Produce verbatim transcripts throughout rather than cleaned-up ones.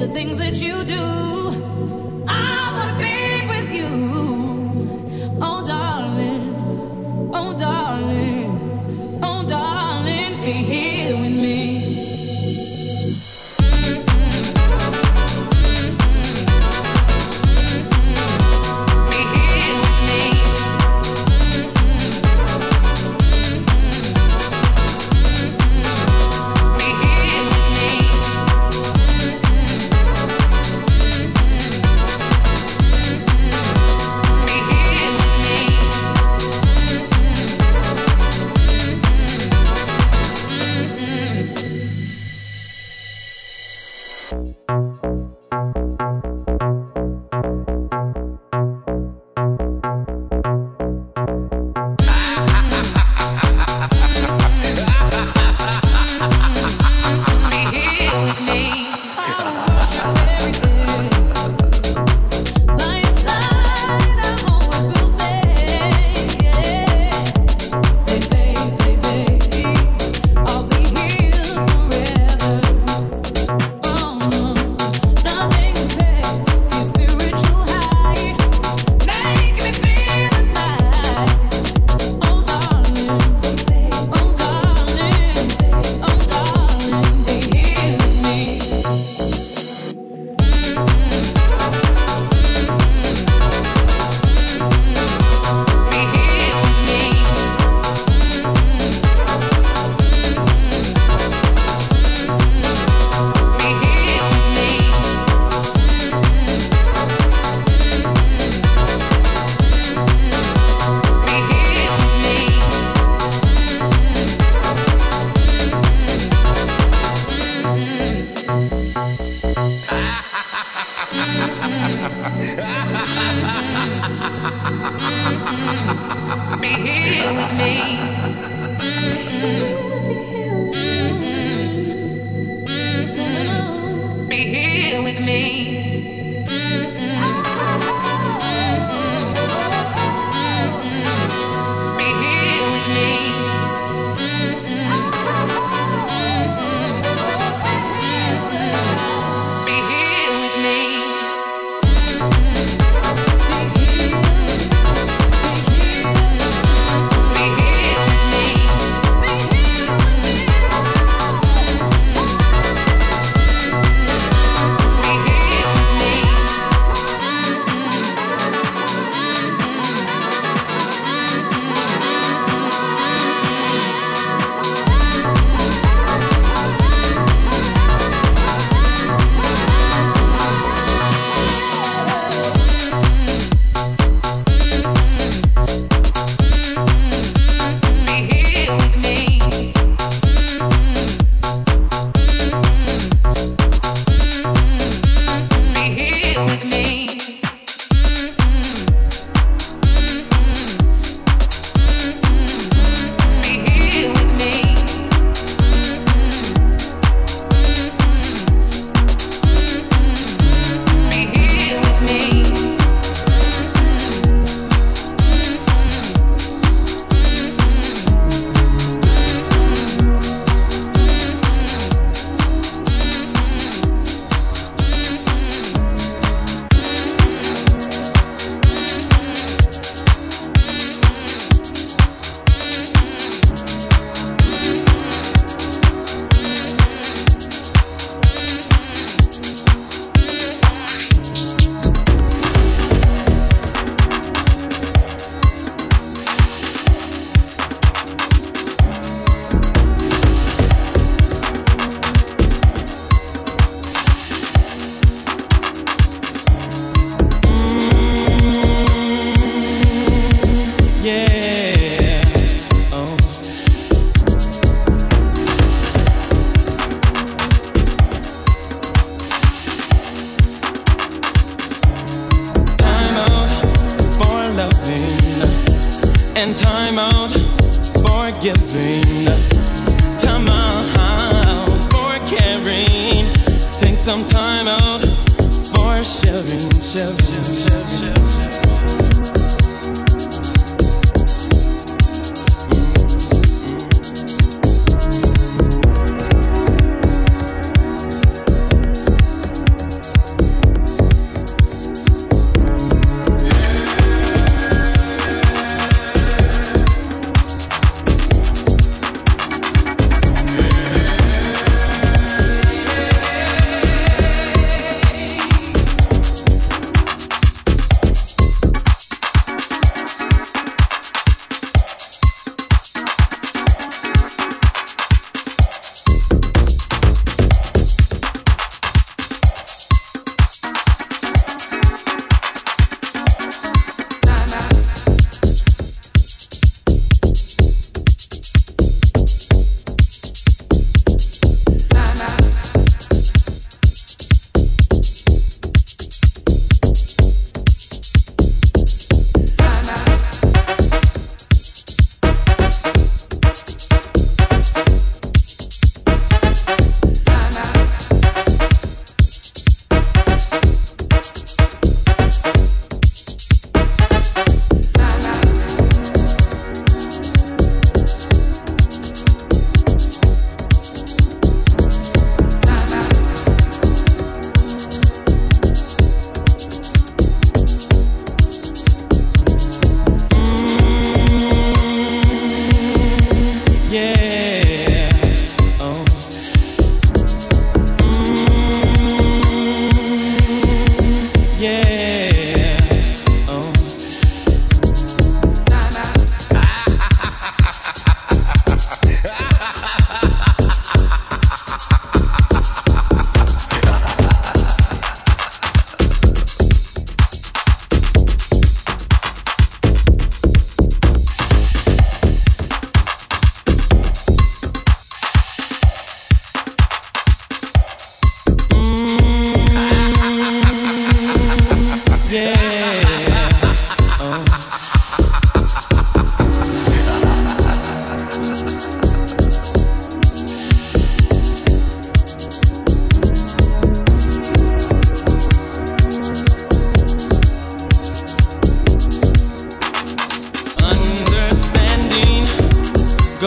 the things that you do. I wanna be with you. Oh darling, oh darling, oh darling, be here with me.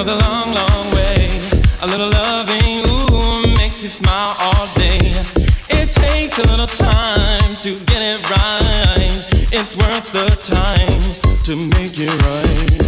goes a long, long way. A little loving, ooh, makes you smile all day. It takes a little time to get it right. It's worth the time to make it right.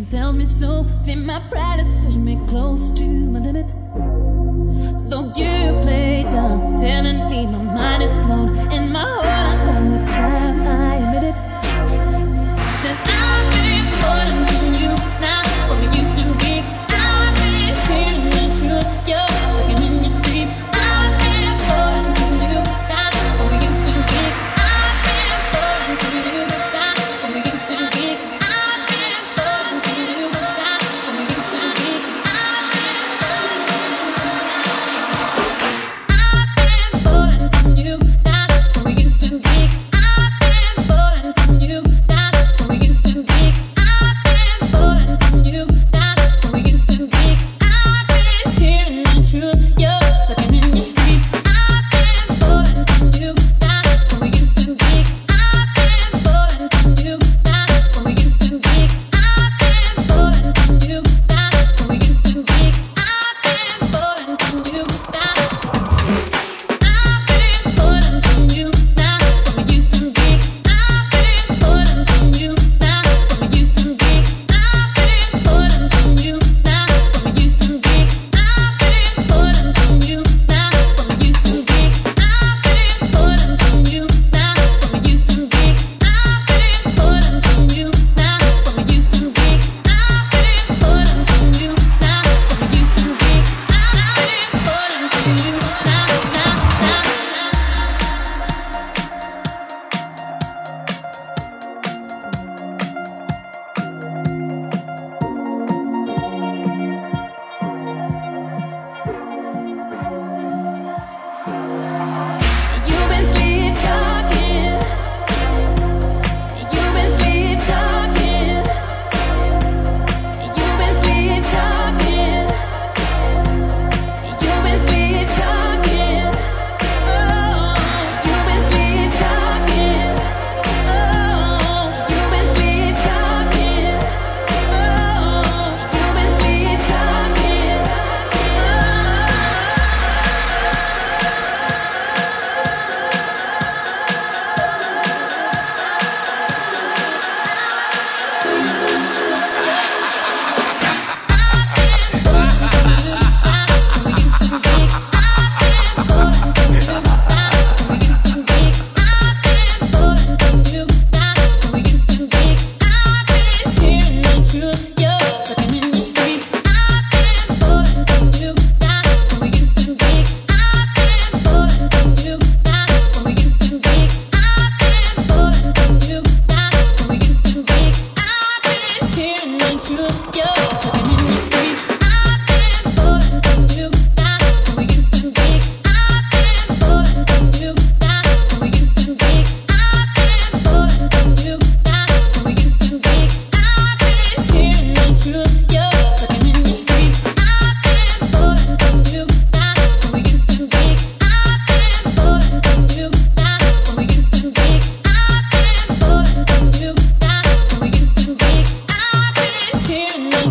Something tells me so. See, my pride has pushed me close to my limit. Don't you play dumb, telling me my mind is blown. In my heart I know it's time I admit it. That I'm important to you now, what we used to be. I've been hearing the truth, you're talking in your sleep. I've been important to you now, what we used to be. I've been important to you now, what we used to be.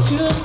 Sure.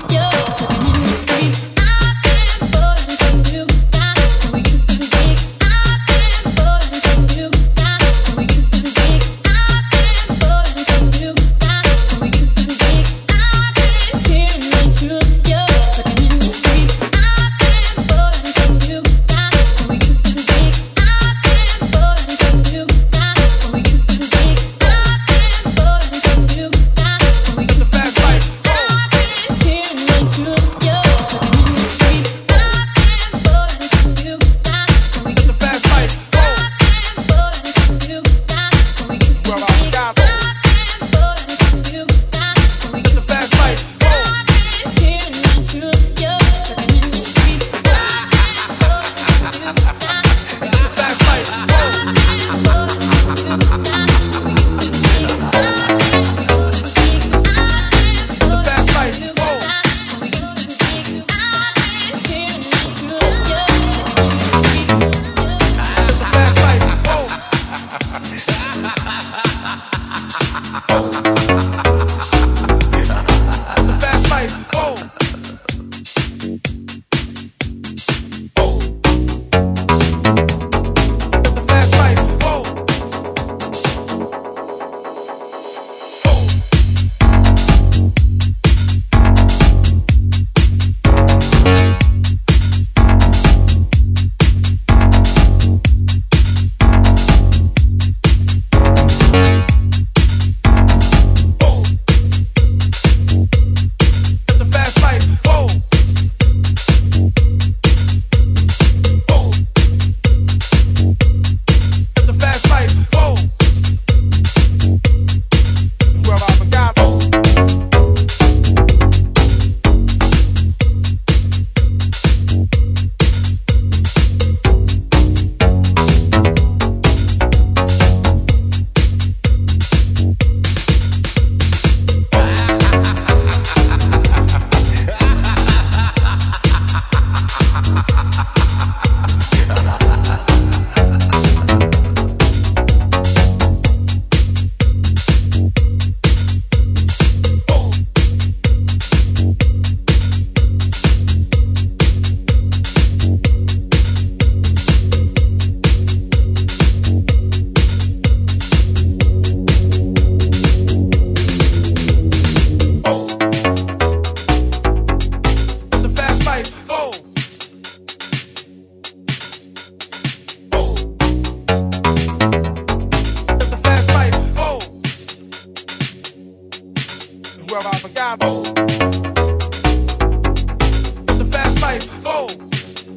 The fast life, go. The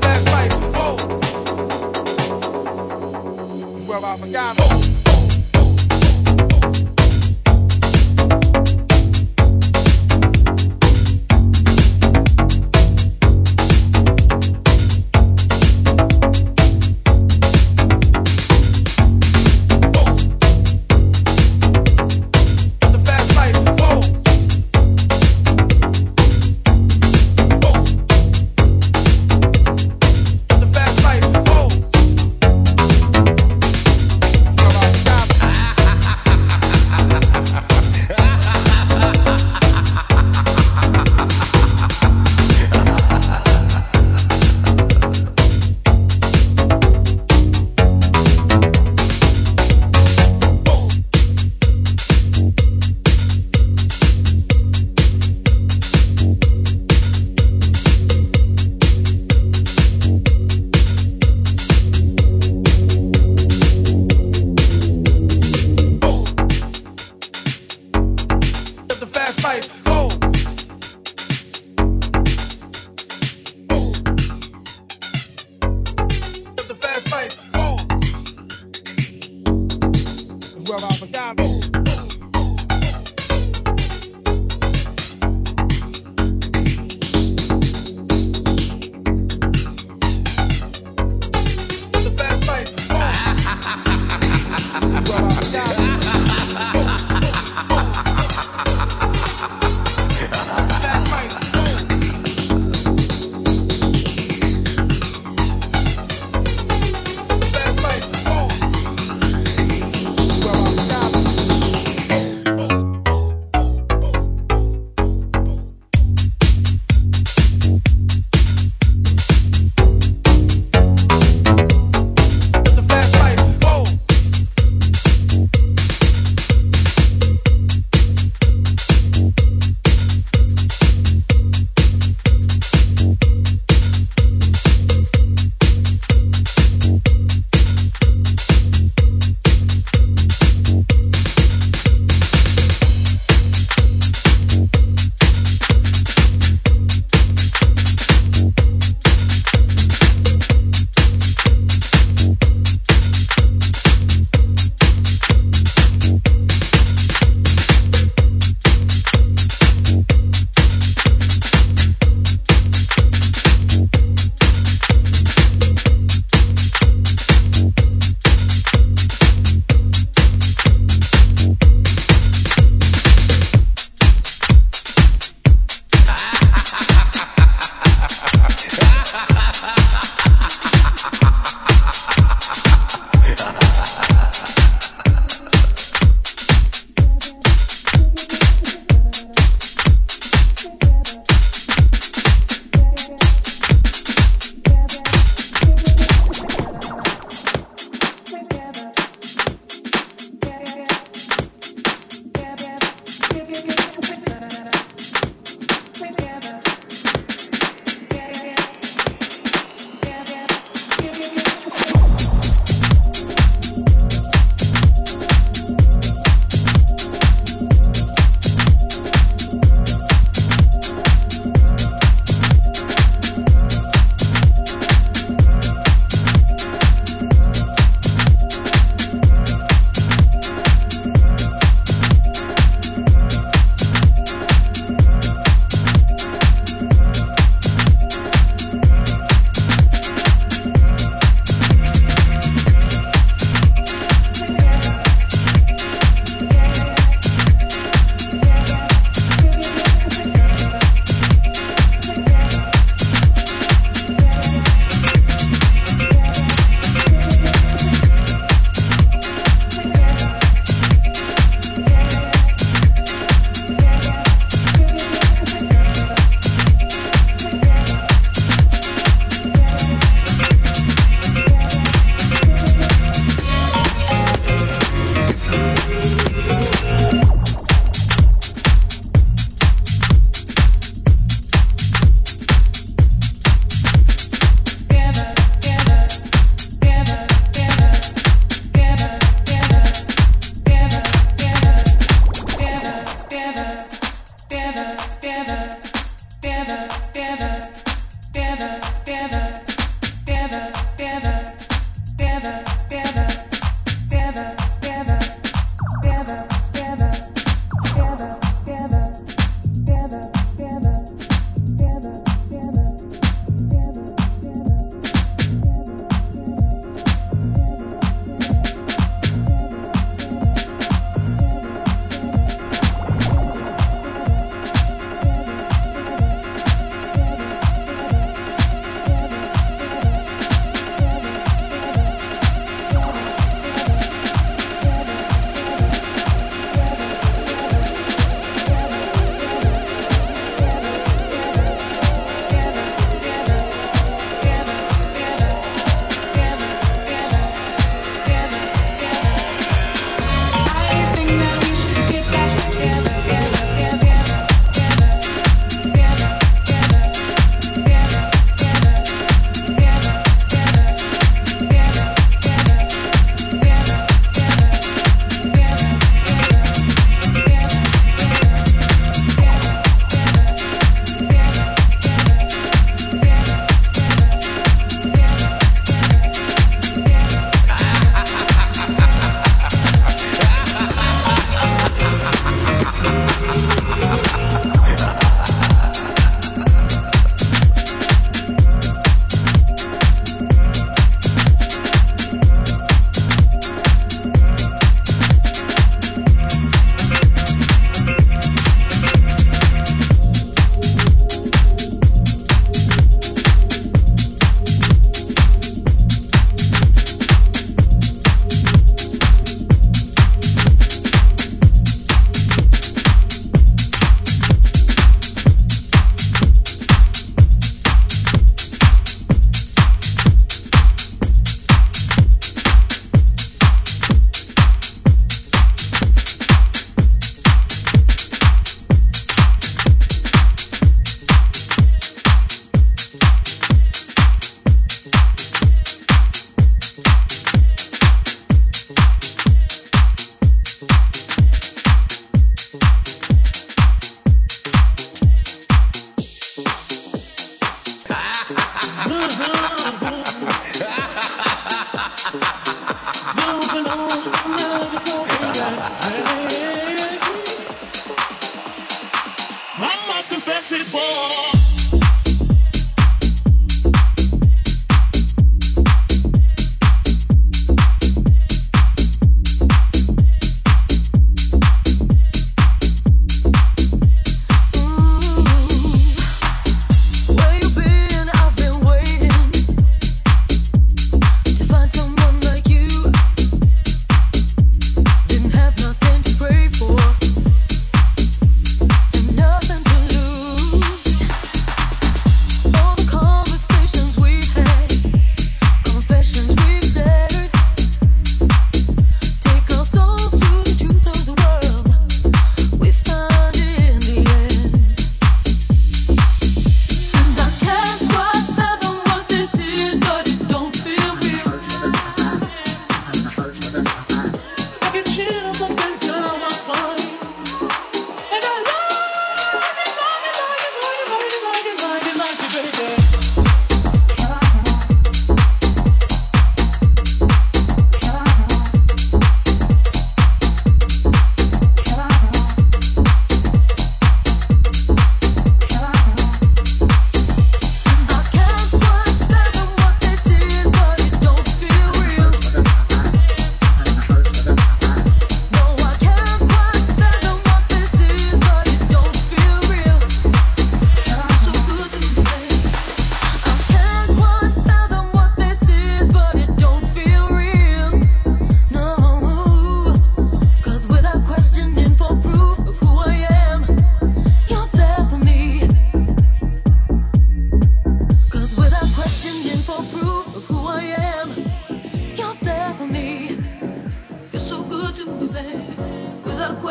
fast life, go. Well, I forgot.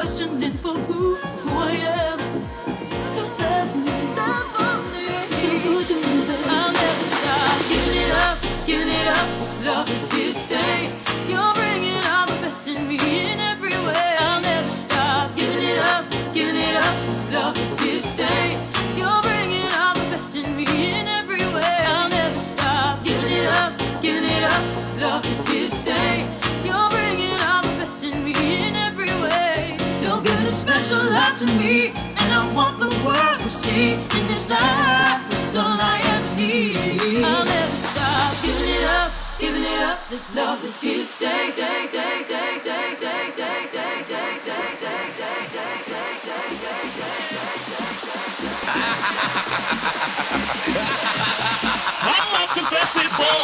questioning for proof who I am. You love me, love only. So good to me, baby. I'll never stop. Give it up, give it up. This love is here to stay. You're bringing out the best in me in every way. I'll never stop. Give it up, give it up. This love is here to stay. You're bringing out the best in me in every way. I'll never stop. Give it up, give it up. This love is here to stay. You're bringing out the best in me in every way. You're giving a special love to me, and I want the world to see in this life. That's all I ever need. I'll never stop giving it up, giving it up. This love is here to stay. Take, take, take, take, take, take, take, take, take, take, take, take, take, take, take, take. I love the best people.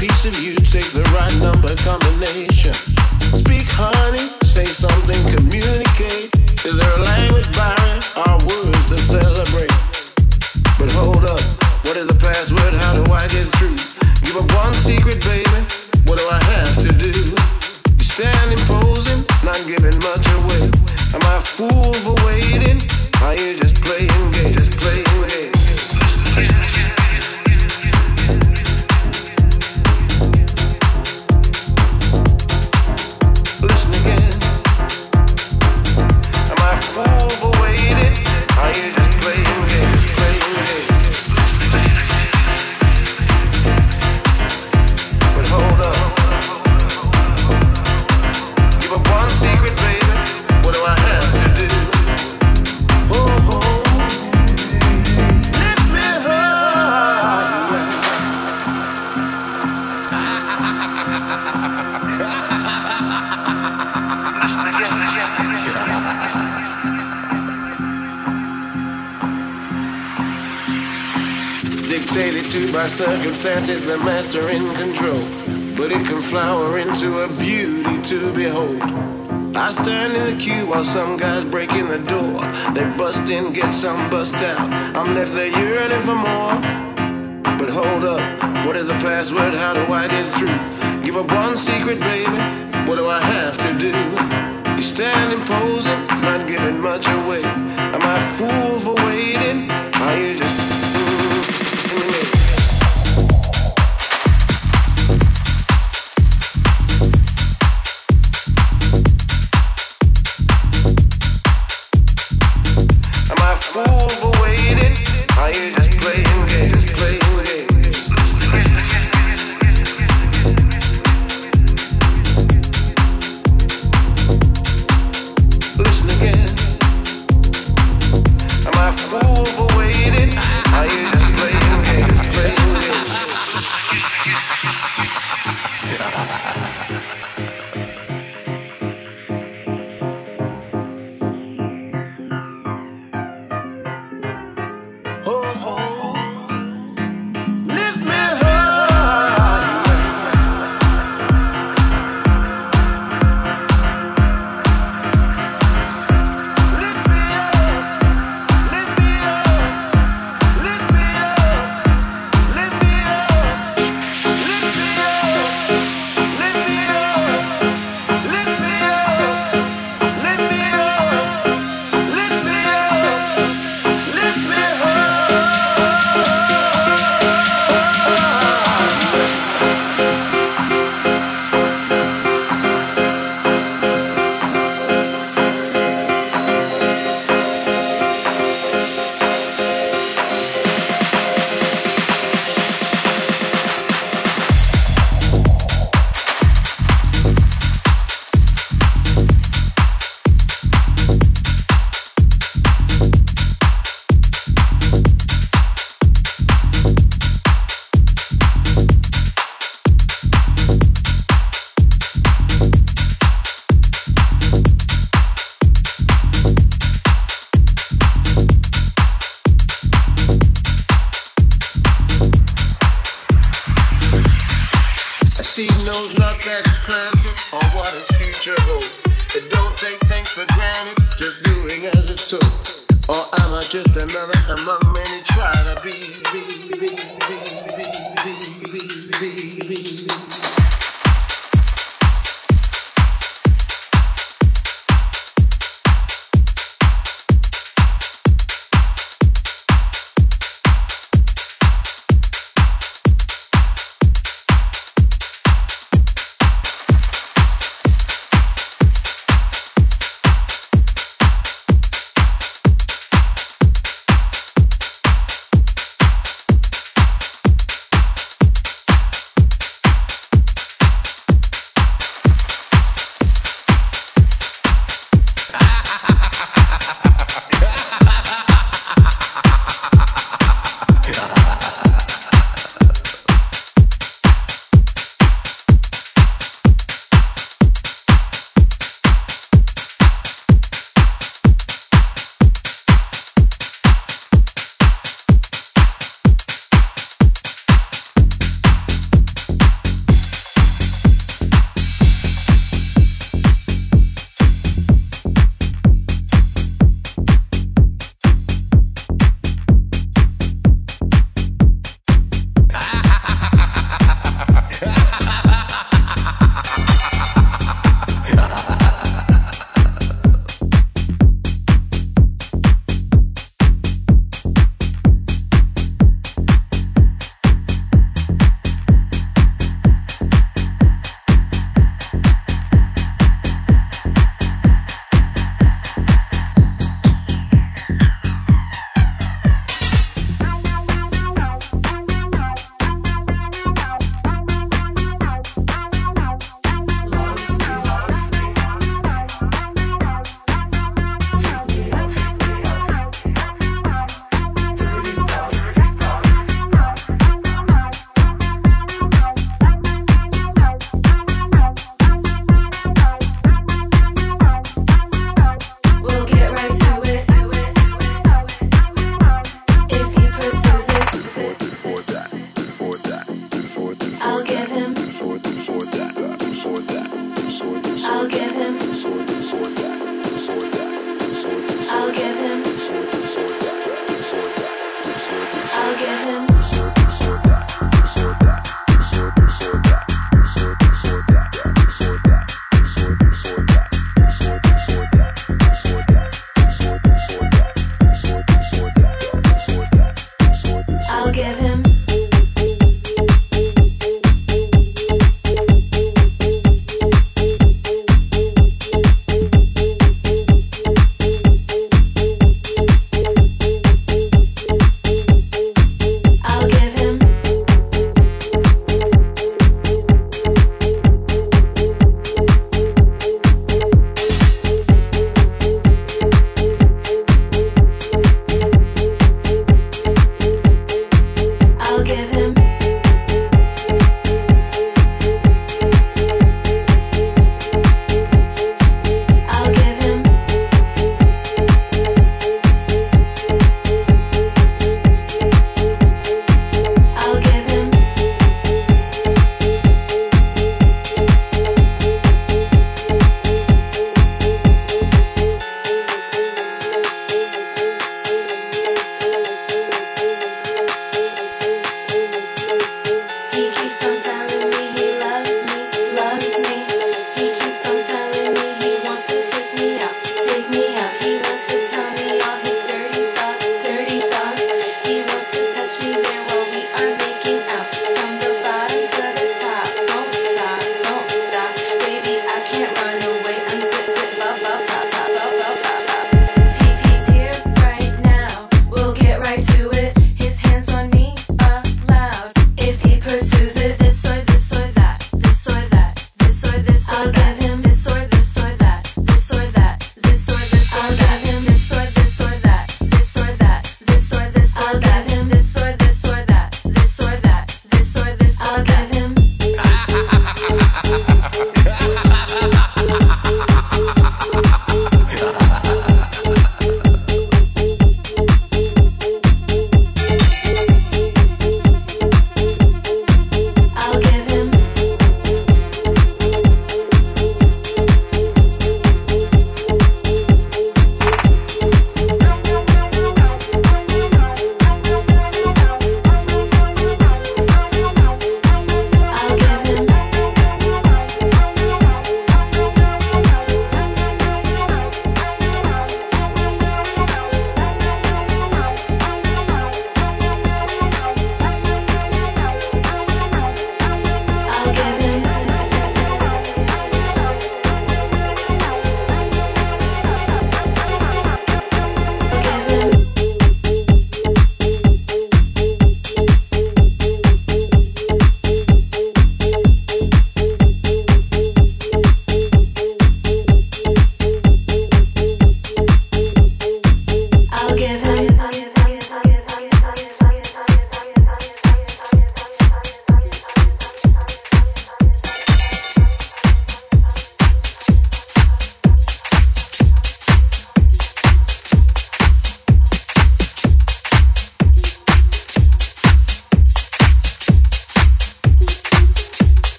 piece of you, take the right number combination. Speak, honey, say something, communicate. Is there a language barrier? Are words to celebrate? But hold up, what is the password? How do I get through? Give up one secret, baby. What do I have to do? You standing, posing, not giving much away. Am I a fool for waiting? Are you just playing games? Just playing games. By circumstances, the master in control, but it can flower into a beauty to behold. I stand in the queue while some guys break in the door. They bust in, get some bust out. I'm left there yearning for more. But hold up, what is the password? How do I get through? Give up one secret, baby. What do I have to do? You standing, posing, not giving much away. Am I a fool for waiting? Are you just?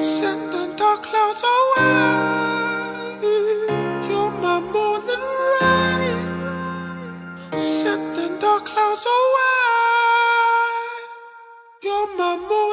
Send the dark clouds away. You're my moon.